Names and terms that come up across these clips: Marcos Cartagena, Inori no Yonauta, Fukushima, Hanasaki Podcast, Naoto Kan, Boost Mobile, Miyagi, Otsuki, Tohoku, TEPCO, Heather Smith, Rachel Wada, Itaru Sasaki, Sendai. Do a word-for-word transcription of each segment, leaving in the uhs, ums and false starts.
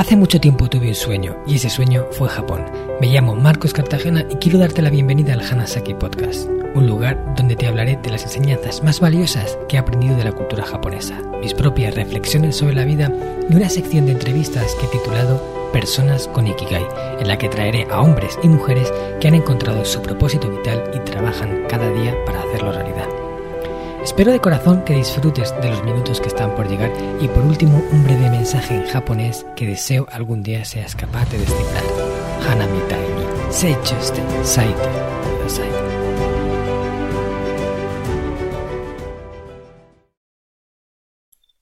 Hace mucho tiempo tuve un sueño, y ese sueño fue Japón. Me llamo Marcos Cartagena y quiero darte la bienvenida al Hanasaki Podcast, un lugar donde te hablaré de las enseñanzas más valiosas que he aprendido de la cultura japonesa, mis propias reflexiones sobre la vida y una sección de entrevistas que he titulado Personas con Ikigai, en la que traeré a hombres y mujeres que han encontrado su propósito vital y trabajan cada día para hacerlo realidad. Espero de corazón que disfrutes de los minutos que están por llegar y por último un breve mensaje en japonés que deseo algún día seas capaz de descifrar. Hana mitai ni seichou shite saite kudasai.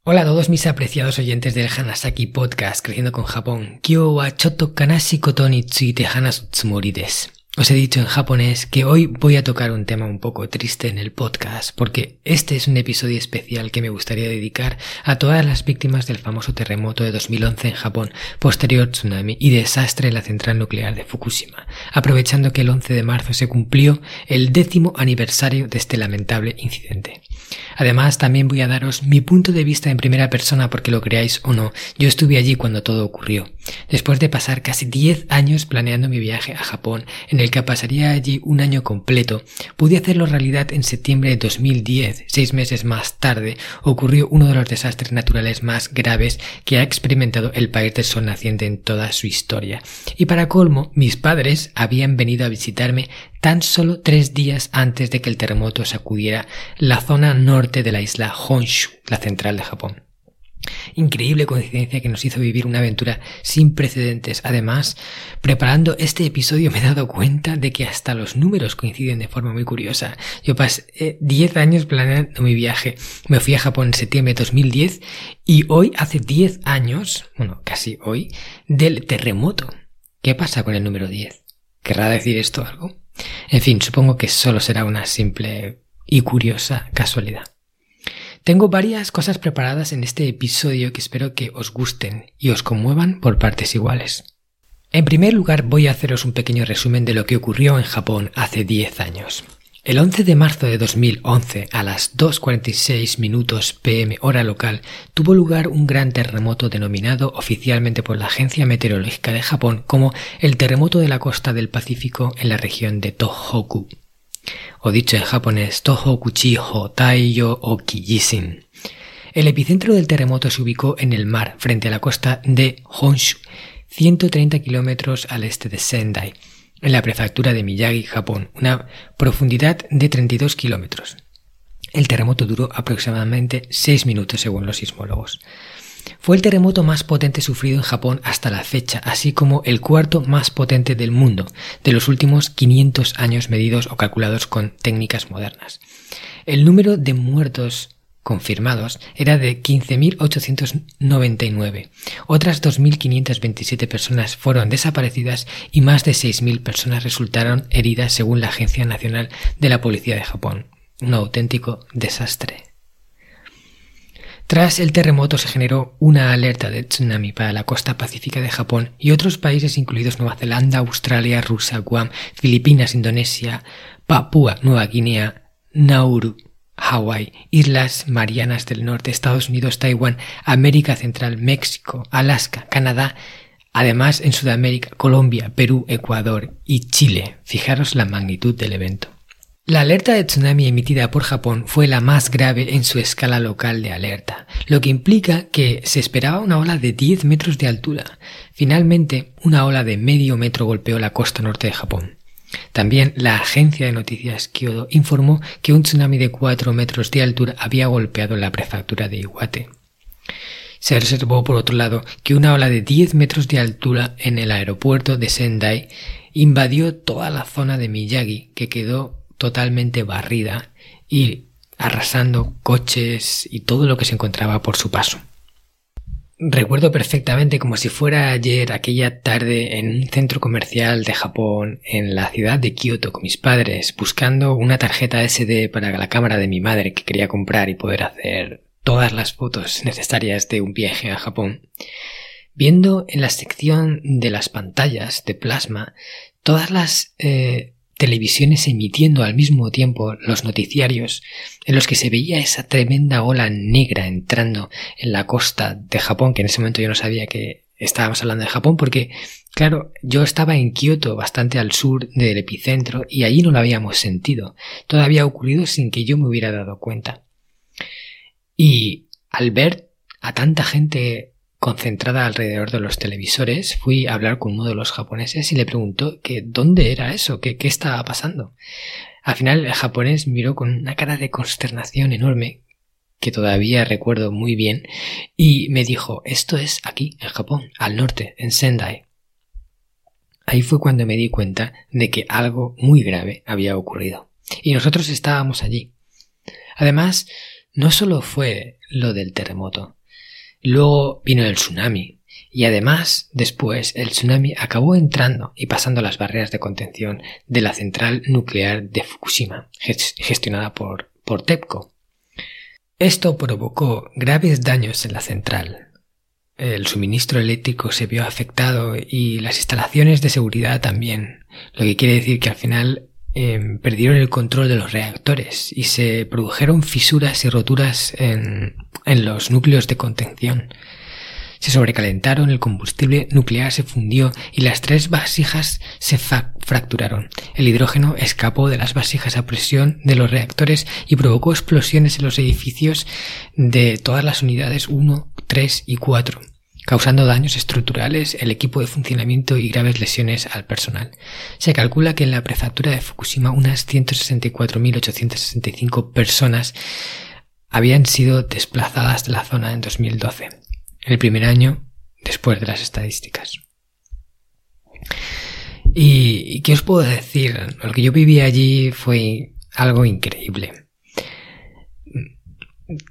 Hola a todos mis apreciados oyentes del Hanasaki Podcast Creciendo con Japón. Kyou wa chotto kanashi koto ni tsuite hanasu tsumori desu. Os he dicho en japonés que hoy voy a tocar un tema un poco triste en el podcast, porque este es un episodio especial que me gustaría dedicar a todas las víctimas del famoso terremoto de dos mil once en Japón, posterior tsunami y desastre en la central nuclear de Fukushima, aprovechando que el once de marzo se cumplió el décimo aniversario de este lamentable incidente. Además, también voy a daros mi punto de vista en primera persona porque, lo creáis o no, yo estuve allí cuando todo ocurrió, después de pasar casi diez años planeando mi viaje a Japón, en el que pasaría allí un año completo. Pude hacerlo realidad en septiembre de dos mil diez. Seis meses más tarde ocurrió uno de los desastres naturales más graves que ha experimentado el país del sol naciente en toda su historia. Y para colmo, mis padres habían venido a visitarme tan solo tres días antes de que el terremoto sacudiera la zona norte de la isla Honshu, la central de Japón. Increíble coincidencia que nos hizo vivir una aventura sin precedentes. Además, preparando este episodio me he dado cuenta de que hasta los números coinciden de forma muy curiosa. Yo pasé diez años planeando mi viaje. Me fui a Japón en septiembre de dos mil diez y hoy hace diez años, bueno, casi hoy, del terremoto. ¿Qué pasa con el número diez? ¿Querrá decir esto algo? En fin, supongo que solo será una simple y curiosa casualidad. Tengo varias cosas preparadas en este episodio que espero que os gusten y os conmuevan por partes iguales. En primer lugar, voy a haceros un pequeño resumen de lo que ocurrió en Japón hace diez años. El once de marzo de dos mil once, a las dos cuarenta y seis minutos pe eme hora local, tuvo lugar un gran terremoto denominado oficialmente por la Agencia Meteorológica de Japón como el terremoto de la costa del Pacífico en la región de Tohoku. O dicho en japonés, Tohoku Chiho Taiyo Okijishin. El epicentro del terremoto se ubicó en el mar, frente a la costa de Honshu, ciento treinta kilómetros al este de Sendai, en la prefectura de Miyagi, Japón, una profundidad de treinta y dos kilómetros. El terremoto duró aproximadamente seis minutos según los sismólogos. Fue el terremoto más potente sufrido en Japón hasta la fecha, así como el cuarto más potente del mundo, de los últimos quinientos años medidos o calculados con técnicas modernas. El número de muertos confirmados era de quince mil ochocientos noventa y nueve. Otras dos mil quinientas veintisiete personas fueron desaparecidas y más de seis mil personas resultaron heridas según la Agencia Nacional de la Policía de Japón. Un auténtico desastre. Tras el terremoto se generó una alerta de tsunami para la costa pacífica de Japón y otros países incluidos Nueva Zelanda, Australia, Rusia, Guam, Filipinas, Indonesia, Papúa Nueva Guinea, Nauru, Hawái, Islas Marianas del Norte, Estados Unidos, Taiwán, América Central, México, Alaska, Canadá, además en Sudamérica, Colombia, Perú, Ecuador y Chile. Fijaros la magnitud del evento. La alerta de tsunami emitida por Japón fue la más grave en su escala local de alerta, lo que implica que se esperaba una ola de diez metros de altura. Finalmente, una ola de medio metro golpeó la costa norte de Japón. También la agencia de noticias Kyodo informó que un tsunami de cuatro metros de altura había golpeado la prefectura de Iwate. Se observó, por otro lado, que una ola de diez metros de altura en el aeropuerto de Sendai invadió toda la zona de Miyagi, que quedó totalmente barrida y arrasando coches y todo lo que se encontraba por su paso. Recuerdo perfectamente, como si fuera ayer, aquella tarde en un centro comercial de Japón en la ciudad de Kioto con mis padres, buscando una tarjeta ese de para la cámara de mi madre que quería comprar y poder hacer todas las fotos necesarias de un viaje a Japón. Viendo en la sección de las pantallas de plasma todas las eh, televisiones emitiendo al mismo tiempo los noticiarios en los que se veía esa tremenda ola negra entrando en la costa de Japón, que en ese momento yo no sabía que estábamos hablando de Japón, porque, claro, yo estaba en Kioto, bastante al sur del epicentro, y allí no lo habíamos sentido. Todo había ocurrido sin que yo me hubiera dado cuenta. Y al ver a tanta gente concentrada alrededor de los televisores, fui a hablar con uno de los japoneses y le preguntó que dónde era eso, que qué estaba pasando. Al final el japonés miró con una cara de consternación enorme, que todavía recuerdo muy bien, y me dijo, esto es aquí, en Japón, al norte, en Sendai. Ahí fue cuando me di cuenta de que algo muy grave había ocurrido, y nosotros estábamos allí. Además, no solo fue lo del terremoto, luego vino el tsunami, y además, después, el tsunami acabó entrando y pasando las barreras de contención de la central nuclear de Fukushima, gestionada por, por TEPCO. Esto provocó graves daños en la central. El suministro eléctrico se vio afectado y las instalaciones de seguridad también, lo que quiere decir que al final eh, perdieron el control de los reactores y se produjeron fisuras y roturas en, en los núcleos de contención. Se sobrecalentaron, el combustible nuclear se fundió y las tres vasijas se fa- fracturaron. El hidrógeno escapó de las vasijas a presión de los reactores y provocó explosiones en los edificios de todas las unidades uno, tres y cuatro, causando daños estructurales, el equipo de funcionamiento y graves lesiones al personal. Se calcula que en la prefectura de Fukushima unas ciento sesenta y cuatro mil ochocientas sesenta y cinco personas habían sido desplazadas de la zona en dos mil doce. El primer año después de las estadísticas. ¿Y, y qué os puedo decir? Lo que yo viví allí fue algo increíble.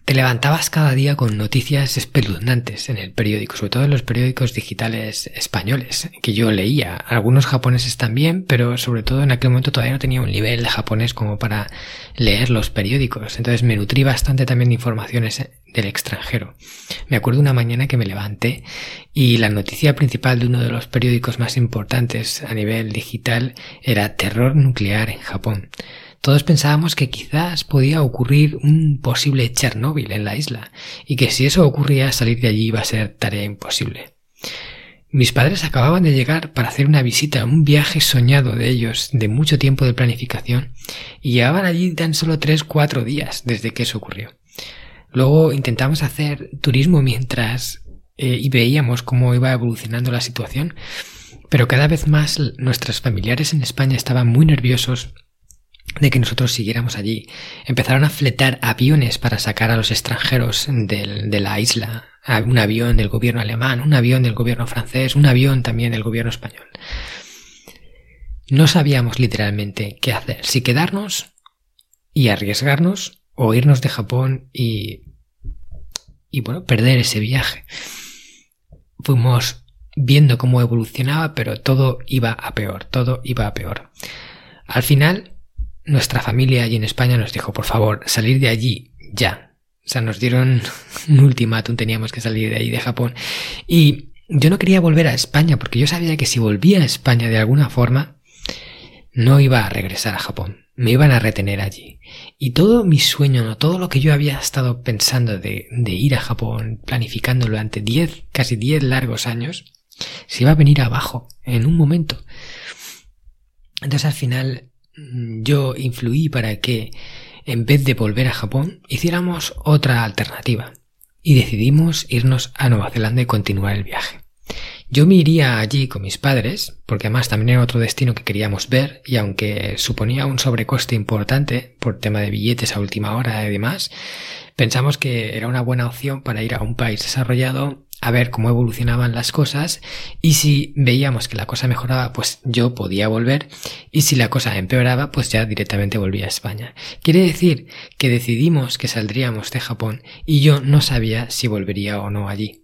Te levantabas cada día con noticias espeluznantes en el periódico, sobre todo en los periódicos digitales españoles, que yo leía. Algunos japoneses también, pero sobre todo en aquel momento todavía no tenía un nivel de japonés como para leer los periódicos. Entonces me nutrí bastante también de informaciones del extranjero. Me acuerdo una mañana que me levanté y la noticia principal de uno de los periódicos más importantes a nivel digital era terror nuclear en Japón. Todos pensábamos que quizás podía ocurrir un posible Chernóbil en la isla y que si eso ocurría salir de allí iba a ser tarea imposible. Mis padres acababan de llegar para hacer una visita, un viaje soñado de ellos de mucho tiempo de planificación, y llevaban allí tan solo tres cuatro días desde que eso ocurrió. Luego intentamos hacer turismo mientras eh, y veíamos cómo iba evolucionando la situación, pero cada vez más nuestros familiares en España estaban muy nerviosos de que nosotros siguiéramos allí. Empezaron a fletar aviones para sacar a los extranjeros del, de la isla. Un avión del gobierno alemán, un avión del gobierno francés, un avión también del gobierno español. No sabíamos literalmente qué hacer, si quedarnos y arriesgarnos o irnos de Japón y, y bueno, perder ese viaje. Fuimos viendo cómo evolucionaba, pero todo iba a peor, todo iba a peor. Al final, nuestra familia allí en España nos dijo, por favor, salir de allí ya. O sea, nos dieron un ultimátum, teníamos que salir de allí de Japón. Y yo no quería volver a España porque yo sabía que si volvía a España de alguna forma no iba a regresar a Japón. Me iban a retener allí. Y todo mi sueño, todo lo que yo había estado pensando de, de ir a Japón, planificándolo durante diez, casi diez largos años, se iba a venir abajo en un momento. Entonces al final yo influí para que, en vez de volver a Japón, hiciéramos otra alternativa. Y decidimos irnos a Nueva Zelanda y continuar el viaje. Yo me iría allí con mis padres, porque además también era otro destino que queríamos ver, y aunque suponía un sobrecoste importante por tema de billetes a última hora y demás, pensamos que era una buena opción para ir a un país desarrollado, a ver cómo evolucionaban las cosas, y si veíamos que la cosa mejoraba, pues yo podía volver, y si la cosa empeoraba, pues ya directamente volvía a España. Quiere decir que decidimos que saldríamos de Japón y yo no sabía si volvería o no allí.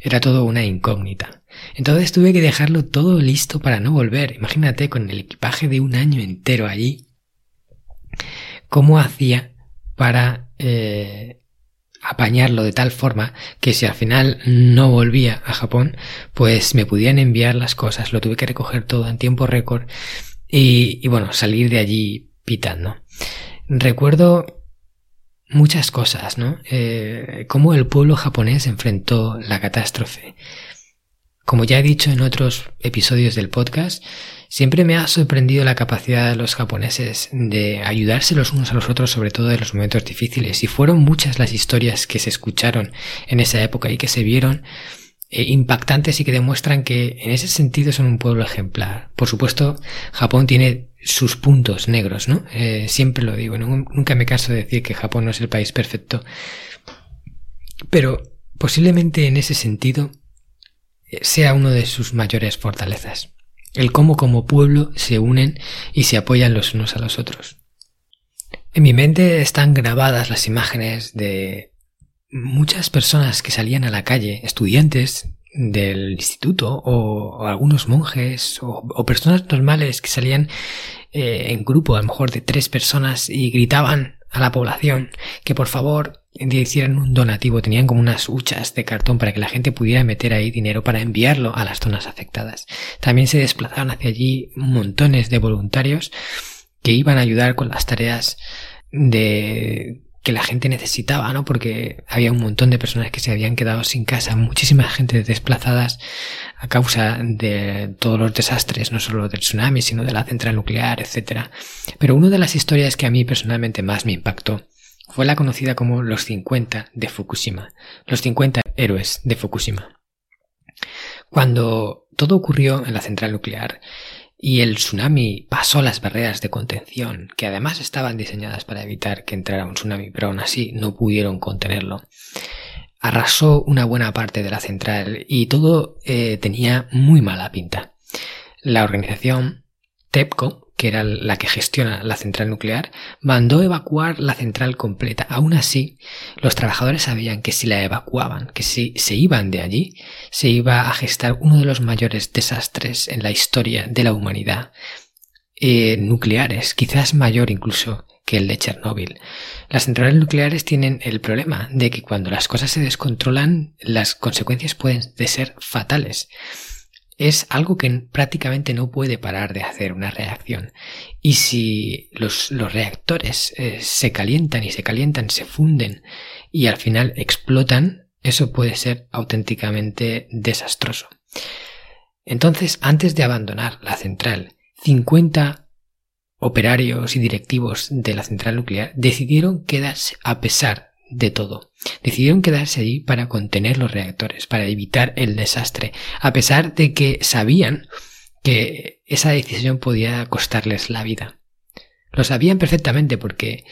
Era todo una incógnita. Entonces tuve que dejarlo todo listo para no volver. Imagínate, con el equipaje de un año entero allí, cómo hacía para eh, apañarlo de tal forma que si al final no volvía a Japón, pues me pudieran enviar las cosas. Lo tuve que recoger todo en tiempo récord y, y bueno, salir de allí pitando. Recuerdo muchas cosas, ¿no? Eh, cómo el pueblo japonés enfrentó la catástrofe. Como ya he dicho en otros episodios del podcast, siempre me ha sorprendido la capacidad de los japoneses de ayudarse los unos a los otros, sobre todo en los momentos difíciles. Y fueron muchas las historias que se escucharon en esa época y que se vieron eh, impactantes y que demuestran que en ese sentido son un pueblo ejemplar. Por supuesto, Japón tiene sus puntos negros, ¿no? Eh, siempre lo digo, ¿no? Nunca me canso de decir que Japón no es el país perfecto. Pero posiblemente en ese sentido sea uno de sus mayores fortalezas, el cómo como pueblo se unen y se apoyan los unos a los otros. En mi mente están grabadas las imágenes de muchas personas que salían a la calle, estudiantes del instituto o, o algunos monjes o, o personas normales que salían eh, en grupo, a lo mejor de tres personas, y gritaban a la población que por favor hicieran un donativo. Tenían como unas huchas de cartón para que la gente pudiera meter ahí dinero para enviarlo a las zonas afectadas. También se desplazaron hacia allí montones de voluntarios que iban a ayudar con las tareas de que la gente necesitaba, ¿no? Porque había un montón de personas que se habían quedado sin casa, muchísima gente desplazadas a causa de todos los desastres, no solo del tsunami, sino de la central nuclear, etcétera. Pero una de las historias que a mí personalmente más me impactó fue la conocida como los cincuenta de Fukushima, los cincuenta héroes de Fukushima. Cuando todo ocurrió en la central nuclear y el tsunami pasó las barreras de contención, que además estaban diseñadas para evitar que entrara un tsunami, pero aún así no pudieron contenerlo, arrasó una buena parte de la central y todo eh, tenía muy mala pinta. La organización TEPCO, que era la que gestiona la central nuclear, mandó evacuar la central completa. Aún así, los trabajadores sabían que si la evacuaban, que si se iban de allí, se iba a gestar uno de los mayores desastres en la historia de la humanidad. Eh, nucleares, quizás mayor incluso que el de Chernóbil. Las centrales nucleares tienen el problema de que cuando las cosas se descontrolan, las consecuencias pueden ser fatales. Es algo que prácticamente no puede parar de hacer una reacción. Y si los, los reactores eh, se calientan y se calientan, se funden y al final explotan, eso puede ser auténticamente desastroso. Entonces, antes de abandonar la central, cincuenta operarios y directivos de la central nuclear decidieron quedarse a pesar de todo. Decidieron quedarse allí para contener los reactores, para evitar el desastre, a pesar de que sabían que esa decisión podía costarles la vida. Lo sabían perfectamente porque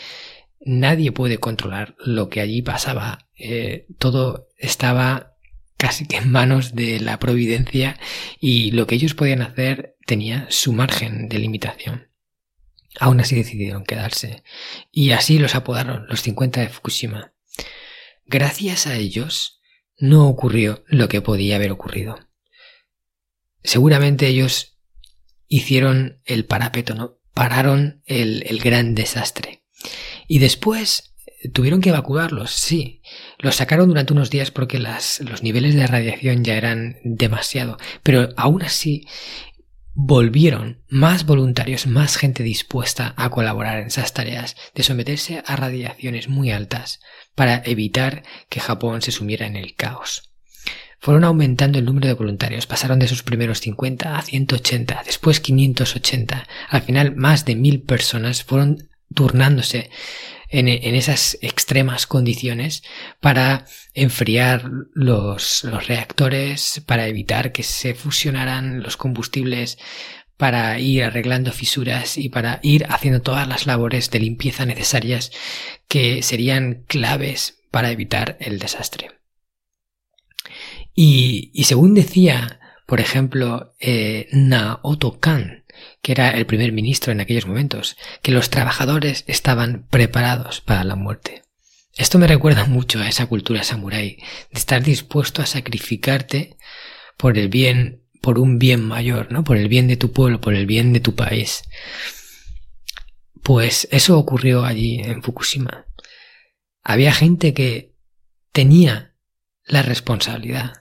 nadie puede controlar lo que allí pasaba. Eh, todo estaba casi que en manos de la providencia y lo que ellos podían hacer tenía su margen de limitación. Aún así decidieron quedarse y así los apodaron los cincuenta de Fukushima. Gracias a ellos no ocurrió lo que podía haber ocurrido. Seguramente ellos hicieron el parapeto, ¿no? Pararon el, el gran desastre. Y después tuvieron que evacuarlos, sí. Los sacaron durante unos días porque las, los niveles de radiación ya eran demasiado. Pero aún así volvieron más voluntarios, más gente dispuesta a colaborar en esas tareas de someterse a radiaciones muy altas para evitar que Japón se sumiera en el caos. Fueron aumentando el número de voluntarios, pasaron de sus primeros cincuenta a ciento ochenta, después quinientos ochenta, al final más de mil personas fueron turnándose en, en esas extremas condiciones para enfriar los, los reactores, para evitar que se fusionaran los combustibles, para ir arreglando fisuras y para ir haciendo todas las labores de limpieza necesarias que serían claves para evitar el desastre. Y, y según decía, por ejemplo, eh, Naoto Kan, que era el primer ministro en aquellos momentos, que los trabajadores estaban preparados para la muerte. Esto me recuerda mucho a esa cultura samurái, de estar dispuesto a sacrificarte por el bien, por un bien mayor, ¿no? Por el bien de tu pueblo, por el bien de tu país. Pues eso ocurrió allí en Fukushima. Había gente que tenía la responsabilidad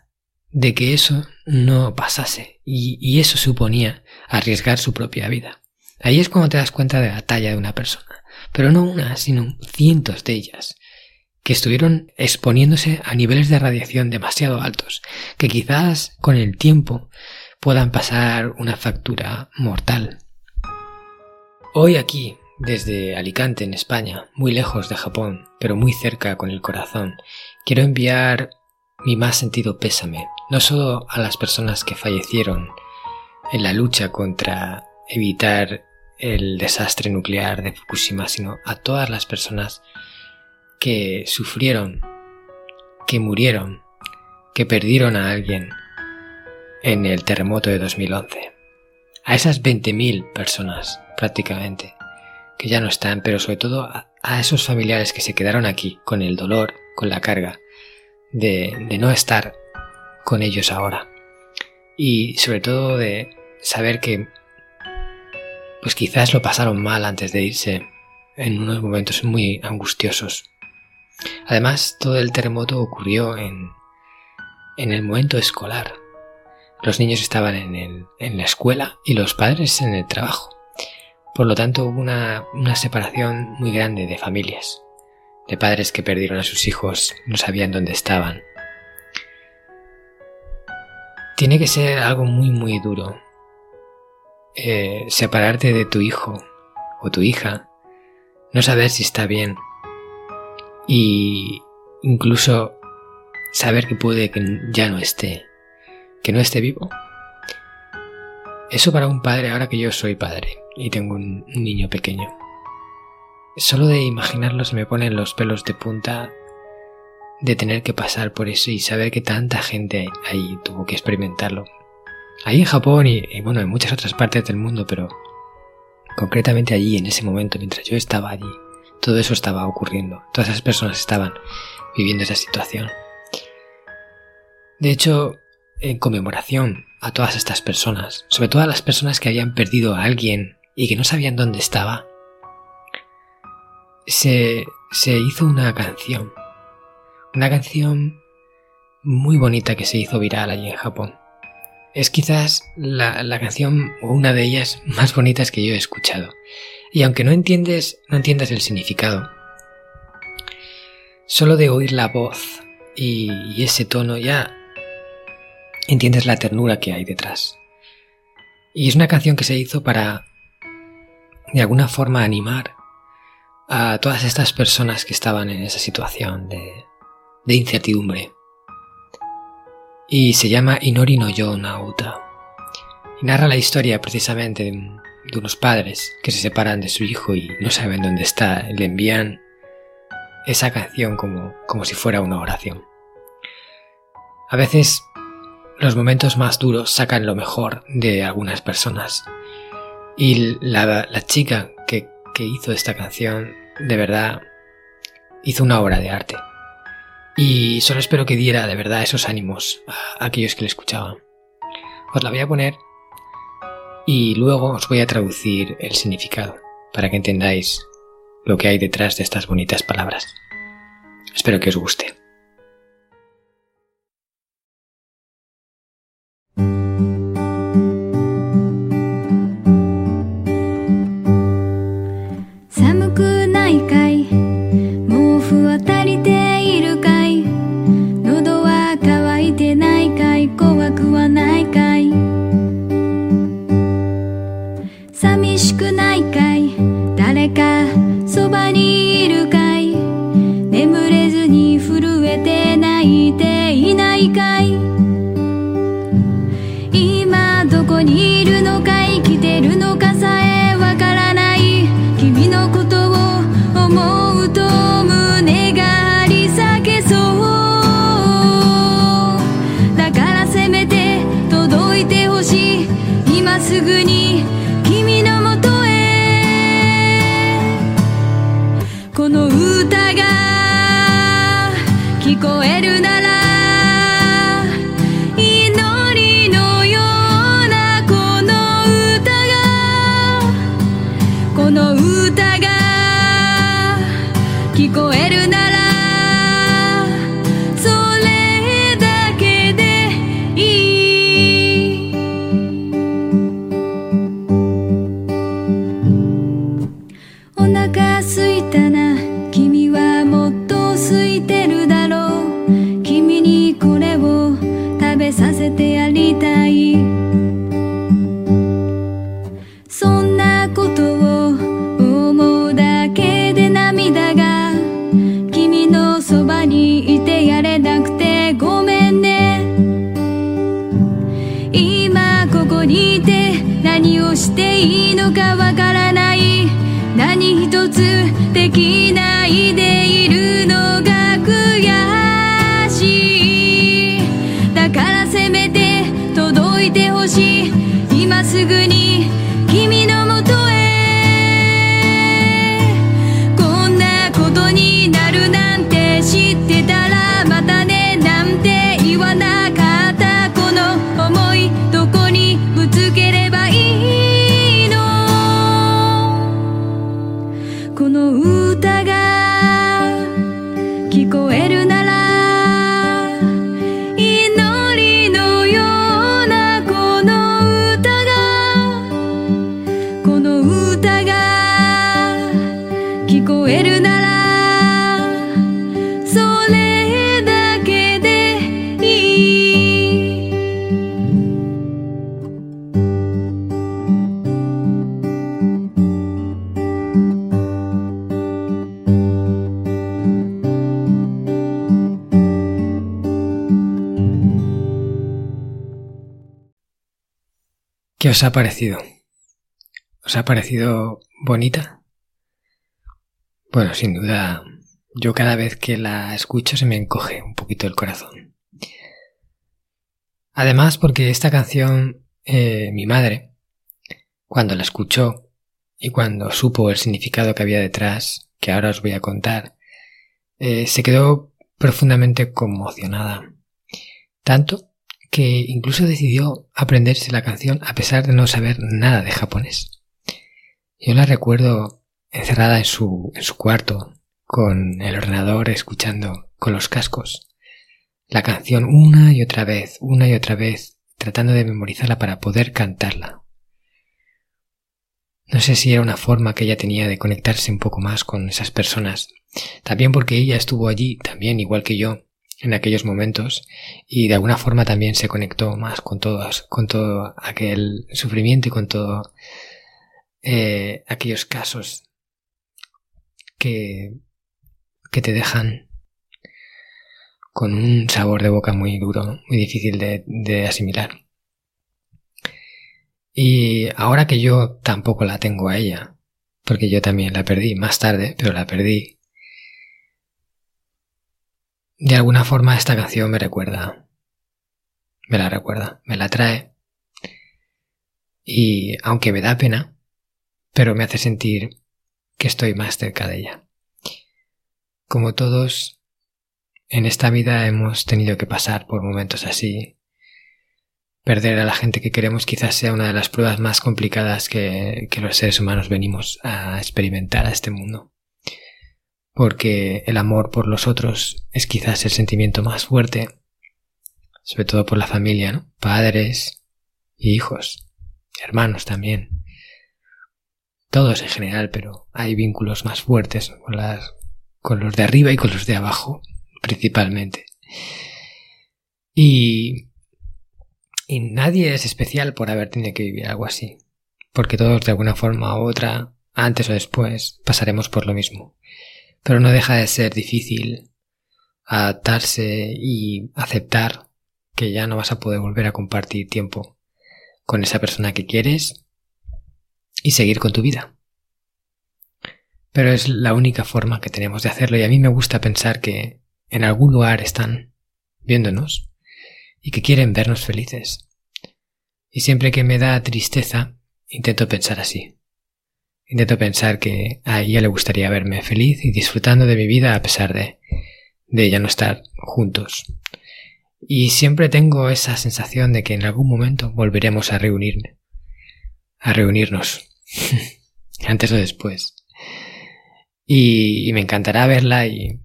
de que eso no pasase, y, y eso suponía arriesgar su propia vida. Ahí es cuando te das cuenta de la talla de una persona, pero no una, sino cientos de ellas, que estuvieron exponiéndose a niveles de radiación demasiado altos, que quizás con el tiempo puedan pasar una factura mortal. Hoy aquí, desde Alicante, en España, muy lejos de Japón, pero muy cerca con el corazón, quiero enviar mi más sentido pésame, no solo a las personas que fallecieron en la lucha contra evitar el desastre nuclear de Fukushima, sino a todas las personas que sufrieron, que murieron, que perdieron a alguien en el terremoto de dos mil once. A esas veinte mil personas, prácticamente, que ya no están, pero sobre todo a, a esos familiares que se quedaron aquí, con el dolor, con la carga de, de no estar con ellos ahora. Y sobre todo de saber que pues quizás lo pasaron mal antes de irse en unos momentos muy angustiosos. Además, todo el terremoto ocurrió en, en el momento escolar. Los niños estaban en, el, en la escuela y los padres en el trabajo. Por lo tanto, hubo una, una separación muy grande de familias, de padres que perdieron a sus hijos, no sabían dónde estaban. Tiene que ser algo muy muy duro. Eh, separarte de tu hijo o tu hija, no saber si está bien y incluso saber que puede que ya no esté, que no esté vivo. Eso para un padre, ahora que yo soy padre y tengo un, un niño pequeño, solo de imaginarlo se me ponen los pelos de punta de tener que pasar por eso y saber que tanta gente ahí tuvo que experimentarlo. Ahí en Japón y, y bueno, en muchas otras partes del mundo, pero concretamente allí, en ese momento, mientras yo estaba allí, todo eso estaba ocurriendo. Todas esas personas estaban viviendo esa situación. De hecho, en conmemoración a todas estas personas, sobre todo a las personas que habían perdido a alguien y que no sabían dónde estaba, se, se hizo una canción. Una canción muy bonita que se hizo viral allí en Japón. Es quizás la, la canción o una de ellas más bonitas que yo he escuchado. Y aunque no entiendes, no entiendas el significado, solo de oír la voz y, y ese tono ya entiendes la ternura que hay detrás. Y es una canción que se hizo para, de alguna forma, animar a todas estas personas que estaban en esa situación de, de incertidumbre. Y se llama Inori no Yonauta. Y narra la historia precisamente de unos padres que se separan de su hijo y no saben dónde está. Le envían esa canción como, como si fuera una oración. A veces los momentos más duros sacan lo mejor de algunas personas. Y la, la chica que, que hizo esta canción, de verdad, hizo una obra de arte. Y solo espero que diera de verdad esos ánimos a aquellos que le escuchaban. Os la voy a poner y luego os voy a traducir el significado para que entendáis lo que hay detrás de estas bonitas palabras. Espero que os guste. にいて何をしていいのかわからない、何一つできないでいるのが悔しい、だからせめて届いてほしい、今すぐに君のもとへ、こんなことになるなんて知ってたらまたねなんて言わなかった、この思いどこにぶつければいいの、この歌が聞こえるなら祈りのようなこの歌が、この歌が聞こえるならそれだけでいい。¿Qué os ha parecido? ¿Os ha parecido bonita? Bueno, sin duda, yo cada vez que la escucho se me encoge un poquito el corazón. Además, porque esta canción, eh, mi madre, cuando la escuchó y cuando supo el significado que había detrás, que ahora os voy a contar, eh, se quedó profundamente conmocionada. Tanto que incluso decidió aprenderse la canción a pesar de no saber nada de japonés. Yo la recuerdo encerrada en su, en su cuarto, con el ordenador escuchando con los cascos la canción una y otra vez, una y otra vez, tratando de memorizarla para poder cantarla. No sé si era una forma que ella tenía de conectarse un poco más con esas personas, también porque ella estuvo allí también, igual que yo, en aquellos momentos, y de alguna forma también se conectó más con todos, con todo aquel sufrimiento y con todo eh, aquellos casos Que, que te dejan con un sabor de boca muy duro, muy difícil de, de asimilar. Y ahora que yo tampoco la tengo a ella, porque yo también la perdí más tarde, pero la perdí, de alguna forma esta canción me recuerda, me la recuerda, me la trae, y aunque me da pena, pero me hace sentir que estoy más cerca de ella. Como todos, en esta vida hemos tenido que pasar por momentos así. Perder a la gente que queremos quizás sea una de las pruebas más complicadas que, que los seres humanos venimos a experimentar a este mundo. Porque el amor por los otros es quizás el sentimiento más fuerte, sobre todo por la familia, ¿no? Padres y hijos, hermanos también. Todos en general, pero hay vínculos más fuertes con, las, con los de arriba y con los de abajo, principalmente. Y, y nadie es especial por haber tenido que vivir algo así, porque todos de alguna forma u otra, antes o después, pasaremos por lo mismo. Pero no deja de ser difícil adaptarse y aceptar que ya no vas a poder volver a compartir tiempo con esa persona que quieres y seguir con tu vida. Pero es la única forma que tenemos de hacerlo, y a mí me gusta pensar que en algún lugar están viéndonos y que quieren vernos felices. Y siempre que me da tristeza, intento pensar así. Intento pensar que a ella le gustaría verme feliz y disfrutando de mi vida a pesar de, de ya no estar juntos. Y siempre tengo esa sensación de que en algún momento volveremos a reunirme. a reunirnos, antes o después, y, y me encantará verla y,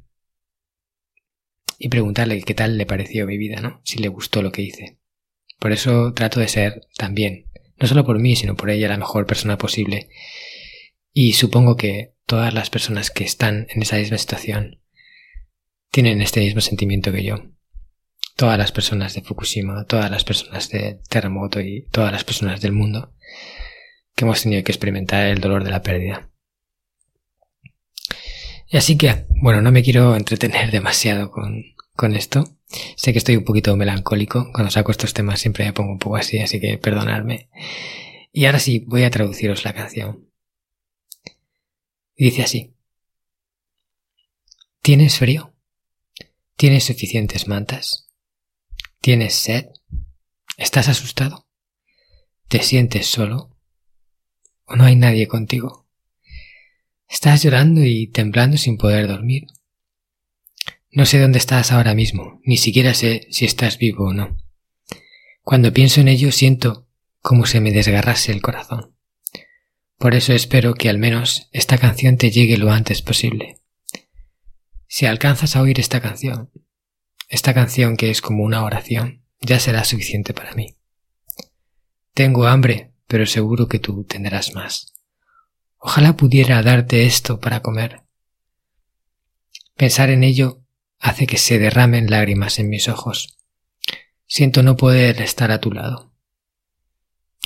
y preguntarle qué tal le pareció mi vida, ¿no? Si le gustó lo que hice. Por eso trato de ser también, no solo por mí, sino por ella, la mejor persona posible, y supongo que todas las personas que están en esa misma situación tienen este mismo sentimiento que yo. Todas las personas de Fukushima, todas las personas de terremoto y todas las personas del mundo que hemos tenido que experimentar el dolor de la pérdida. Y así que, bueno, no me quiero entretener demasiado con, con esto. Sé que estoy un poquito melancólico, cuando saco estos temas siempre me pongo un poco así, así que perdonadme. Y ahora sí, voy a traduciros la canción. Y dice así. ¿Tienes frío? ¿Tienes suficientes mantas? ¿Tienes sed? ¿Estás asustado? ¿Te sientes solo? ¿O no hay nadie contigo? ¿Estás llorando y temblando sin poder dormir? No sé dónde estás ahora mismo, ni siquiera sé si estás vivo o no. Cuando pienso en ello siento como si me desgarrase el corazón. Por eso espero que al menos esta canción te llegue lo antes posible. Si alcanzas a oír esta canción, esta canción que es como una oración, ya será suficiente para mí. Tengo hambre, pero seguro que tú tendrás más. Ojalá pudiera darte esto para comer. Pensar en ello hace que se derramen lágrimas en mis ojos. Siento no poder estar a tu lado.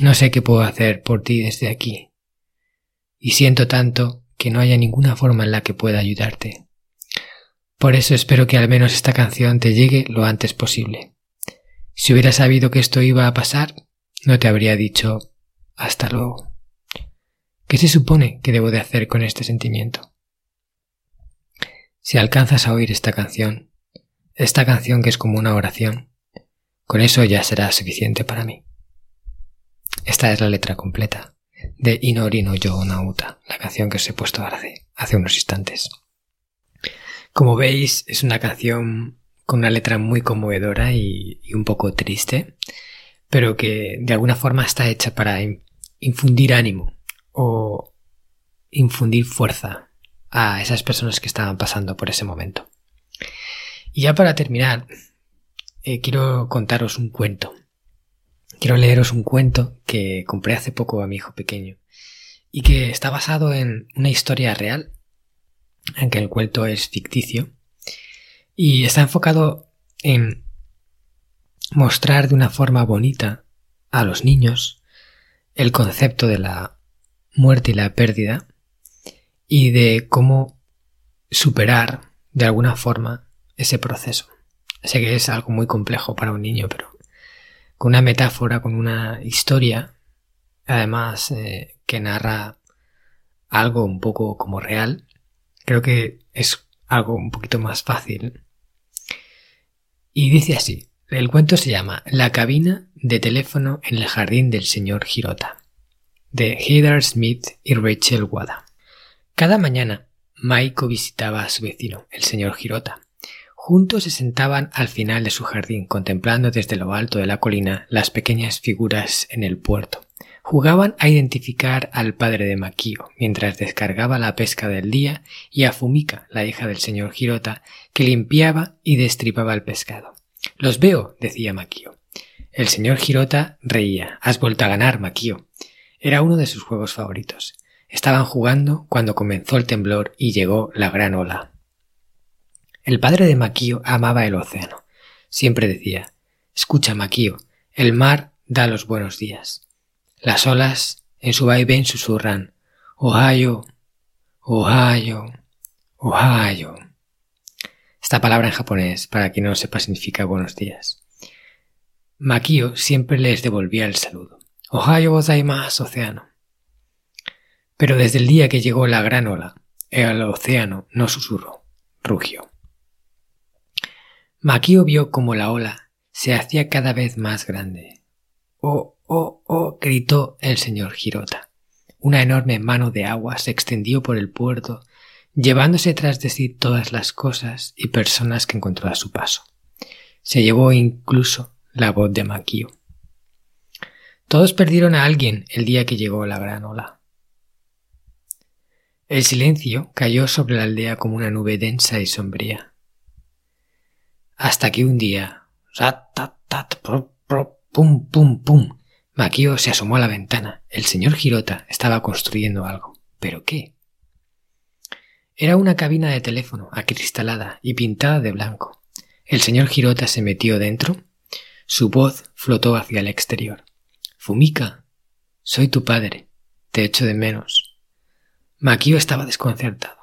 No sé qué puedo hacer por ti desde aquí. Y siento tanto que no haya ninguna forma en la que pueda ayudarte. Por eso espero que al menos esta canción te llegue lo antes posible. Si hubiera sabido que esto iba a pasar, no te habría dicho hasta luego. ¿Qué se supone que debo de hacer con este sentimiento? Si alcanzas a oír esta canción, esta canción que es como una oración, con eso ya será suficiente para mí. Esta es la letra completa de Inori no Yonauta, la canción que os he puesto hace, hace unos instantes. Como veis, es una canción con una letra muy conmovedora y, y un poco triste, pero que de alguna forma está hecha para infundir ánimo o infundir fuerza a esas personas que estaban pasando por ese momento. Y ya para terminar, eh, quiero contaros un cuento. Quiero leeros un cuento que compré hace poco a mi hijo pequeño y que está basado en una historia real, aunque el cuento es ficticio, y está enfocado en mostrar de una forma bonita a los niños el concepto de la muerte y la pérdida y de cómo superar de alguna forma ese proceso. Sé que es algo muy complejo para un niño, pero con una metáfora, con una historia, además eh, que narra algo un poco como real, creo que es algo un poquito más fácil. Y dice así, el cuento se llama La cabina de teléfono en el jardín del señor Hirota, de Heather Smith y Rachel Wada. Cada mañana, Maiko visitaba a su vecino, el señor Hirota. Juntos se sentaban al final de su jardín, contemplando desde lo alto de la colina las pequeñas figuras en el puerto. Jugaban a identificar al padre de Makio, mientras descargaba la pesca del día, y a Fumika, la hija del señor Hirota, que limpiaba y destripaba el pescado. «Los veo», decía Makio. El señor Hirota reía. «Has vuelto a ganar, Makio». Era uno de sus juegos favoritos. Estaban jugando cuando comenzó el temblor y llegó la gran ola. El padre de Makio amaba el océano. Siempre decía, «Escucha, Makio, el mar da los buenos días». Las olas en su vaivén susurran, «Ohio, Ohio, Ohio». Esta palabra en japonés, para quien no lo sepa, significa buenos días. Makio siempre les devolvía el saludo, «Ohio gozaimasu, océano». Pero desde el día que llegó la gran ola, el océano no susurró, rugió. Makio vio cómo la ola se hacía cada vez más grande. «¡Oh, oh, oh!», gritó el señor Hirota. Una enorme mano de agua se extendió por el puerto, llevándose tras de sí todas las cosas y personas que encontró a su paso. Se llevó incluso la voz de Makio. Todos perdieron a alguien el día que llegó la gran ola. El silencio cayó sobre la aldea como una nube densa y sombría. Hasta que un día, rat, tat, tat, prop, prop, pum, pum, pum, Makio se asomó a la ventana. El señor Hirota estaba construyendo algo. ¿Pero qué? Era una cabina de teléfono acristalada y pintada de blanco. El señor Hirota se metió dentro. Su voz flotó hacia el exterior. «Fumika, soy tu padre. Te echo de menos». Makio estaba desconcertado.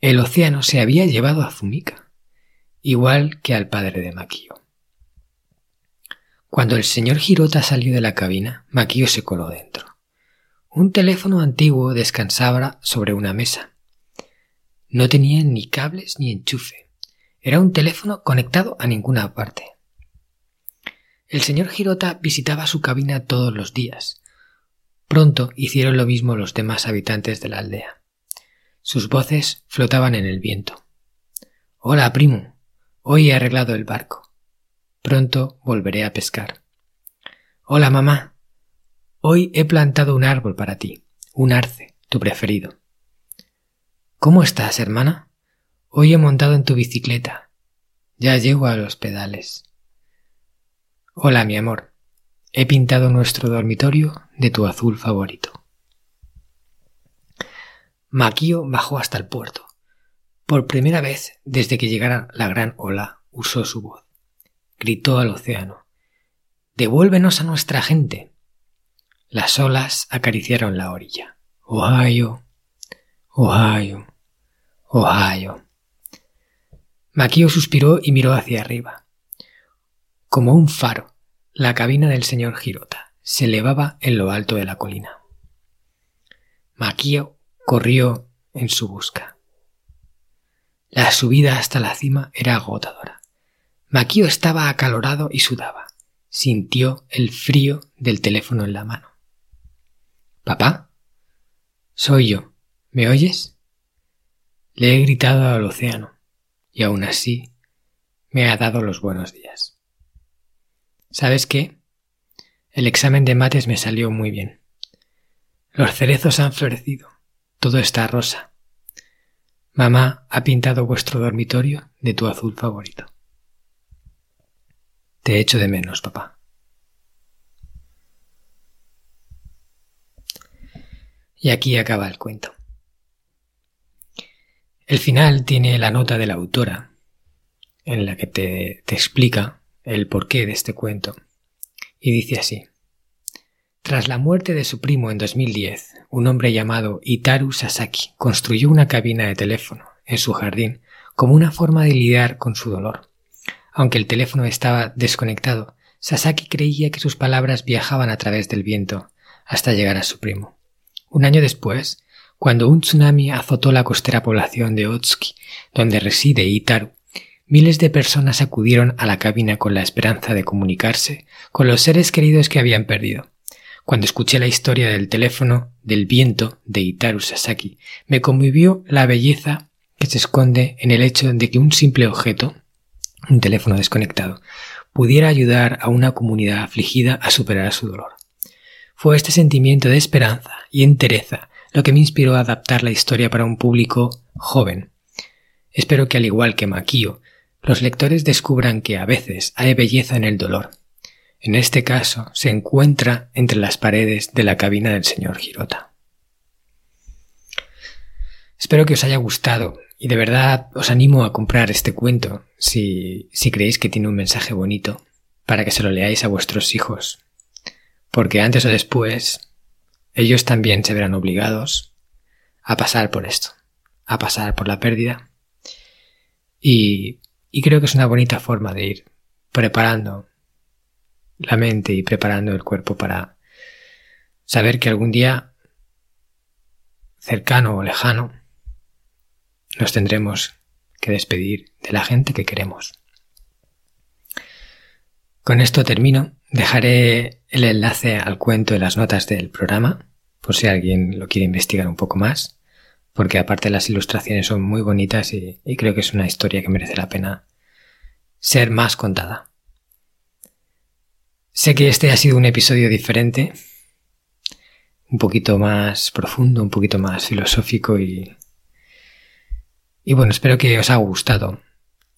El océano se había llevado a Fumika igual que al padre de Makio. Cuando el señor Hirota salió de la cabina, Makio se coló dentro. Un teléfono antiguo descansaba sobre una mesa. No tenía ni cables ni enchufe. Era un teléfono conectado a ninguna parte. El señor Hirota visitaba su cabina todos los días. Pronto hicieron lo mismo los demás habitantes de la aldea. Sus voces flotaban en el viento. «Hola, primo. Hoy he arreglado el barco. Pronto volveré a pescar». «Hola, mamá. Hoy he plantado un árbol para ti. Un arce, tu preferido». «¿Cómo estás, hermana? Hoy he montado en tu bicicleta. Ya llego a los pedales». «Hola, mi amor. He pintado nuestro dormitorio de tu azul favorito». Makio bajó hasta el puerto. Por primera vez desde que llegara la gran ola, usó su voz. Gritó al océano: «¡Devuélvenos a nuestra gente!». Las olas acariciaron la orilla. «¡Ohio! Ohio! Ohio!». Makio suspiró y miró hacia arriba. Como un faro, la cabina del señor Hirota se elevaba en lo alto de la colina. Makio corrió en su busca. La subida hasta la cima era agotadora. Makio estaba acalorado y sudaba. Sintió el frío del teléfono en la mano. «¿Papá? Soy yo. ¿Me oyes?». Le he gritado al océano y aún así me ha dado los buenos días. ¿Sabes qué? El examen de mates me salió muy bien. Los cerezos han florecido. Todo está rosa. Mamá ha pintado vuestro dormitorio de tu azul favorito. Te echo de menos, papá». Y aquí acaba el cuento. El final tiene la nota de la autora en la que te, te explica el porqué de este cuento, y dice así: «Tras la muerte de su primo en dos mil diez, un hombre llamado Itaru Sasaki construyó una cabina de teléfono en su jardín como una forma de lidiar con su dolor. Aunque el teléfono estaba desconectado, Sasaki creía que sus palabras viajaban a través del viento hasta llegar a su primo. Un año después, cuando un tsunami azotó la costera población de Otsuki, donde reside Itaru, miles de personas acudieron a la cabina con la esperanza de comunicarse con los seres queridos que habían perdido. Cuando escuché la historia del teléfono del viento de Itaru Sasaki, me conmovió la belleza que se esconde en el hecho de que un simple objeto, un teléfono desconectado, pudiera ayudar a una comunidad afligida a superar su dolor. Fue este sentimiento de esperanza y entereza lo que me inspiró a adaptar la historia para un público joven. Espero que, al igual que Makio, los lectores descubran que a veces hay belleza en el dolor. En este caso, se encuentra entre las paredes de la cabina del señor Hirota». Espero que os haya gustado y de verdad os animo a comprar este cuento si, si creéis que tiene un mensaje bonito para que se lo leáis a vuestros hijos. Porque antes o después, ellos también se verán obligados a pasar por esto, a pasar por la pérdida. Y... Y creo que es una bonita forma de ir preparando la mente y preparando el cuerpo para saber que algún día, cercano o lejano, nos tendremos que despedir de la gente que queremos. Con esto termino. Dejaré el enlace al cuento en las notas del programa, por si alguien lo quiere investigar un poco más, porque aparte las ilustraciones son muy bonitas y, y creo que es una historia que merece la pena ser más contada. Sé que este ha sido un episodio diferente, un poquito más profundo, un poquito más filosófico y, y bueno, espero que os haya gustado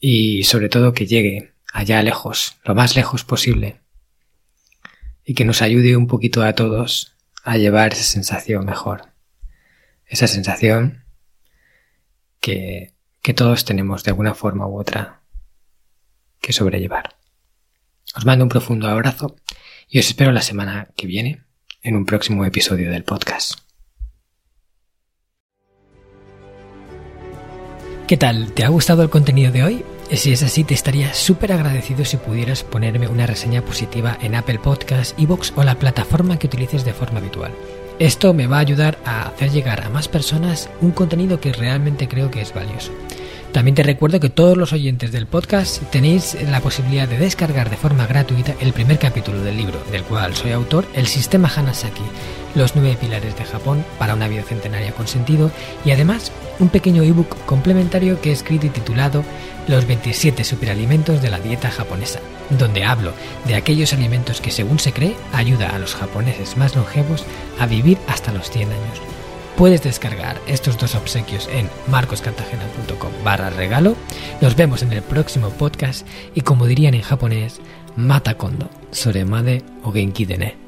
y sobre todo que llegue allá lejos, lo más lejos posible, y que nos ayude un poquito a todos a llevar esa sensación mejor. Esa sensación que, que todos tenemos de alguna forma u otra que sobrellevar. Os mando un profundo abrazo y os espero la semana que viene en un próximo episodio del podcast. ¿Qué tal? ¿Te ha gustado el contenido de hoy? Si es así, te estaría súper agradecido si pudieras ponerme una reseña positiva en Apple Podcast, iVoox o la plataforma que utilices de forma habitual. Esto me va a ayudar a hacer llegar a más personas un contenido que realmente creo que es valioso. También te recuerdo que todos los oyentes del podcast tenéis la posibilidad de descargar de forma gratuita el primer capítulo del libro, del cual soy autor, El Sistema Hanasaki, los nueve pilares de Japón para una vida centenaria con sentido, y además un pequeño ebook complementario que he escrito y titulado Los veintisiete superalimentos de la dieta japonesa, donde hablo de aquellos alimentos que, según se cree, ayuda a los japoneses más longevos a vivir hasta los cien años. Puedes descargar estos dos obsequios en marcos cartagena punto com barra regalo. Nos vemos en el próximo podcast y, como dirían en japonés, mata kondo, soremade o genki de ne.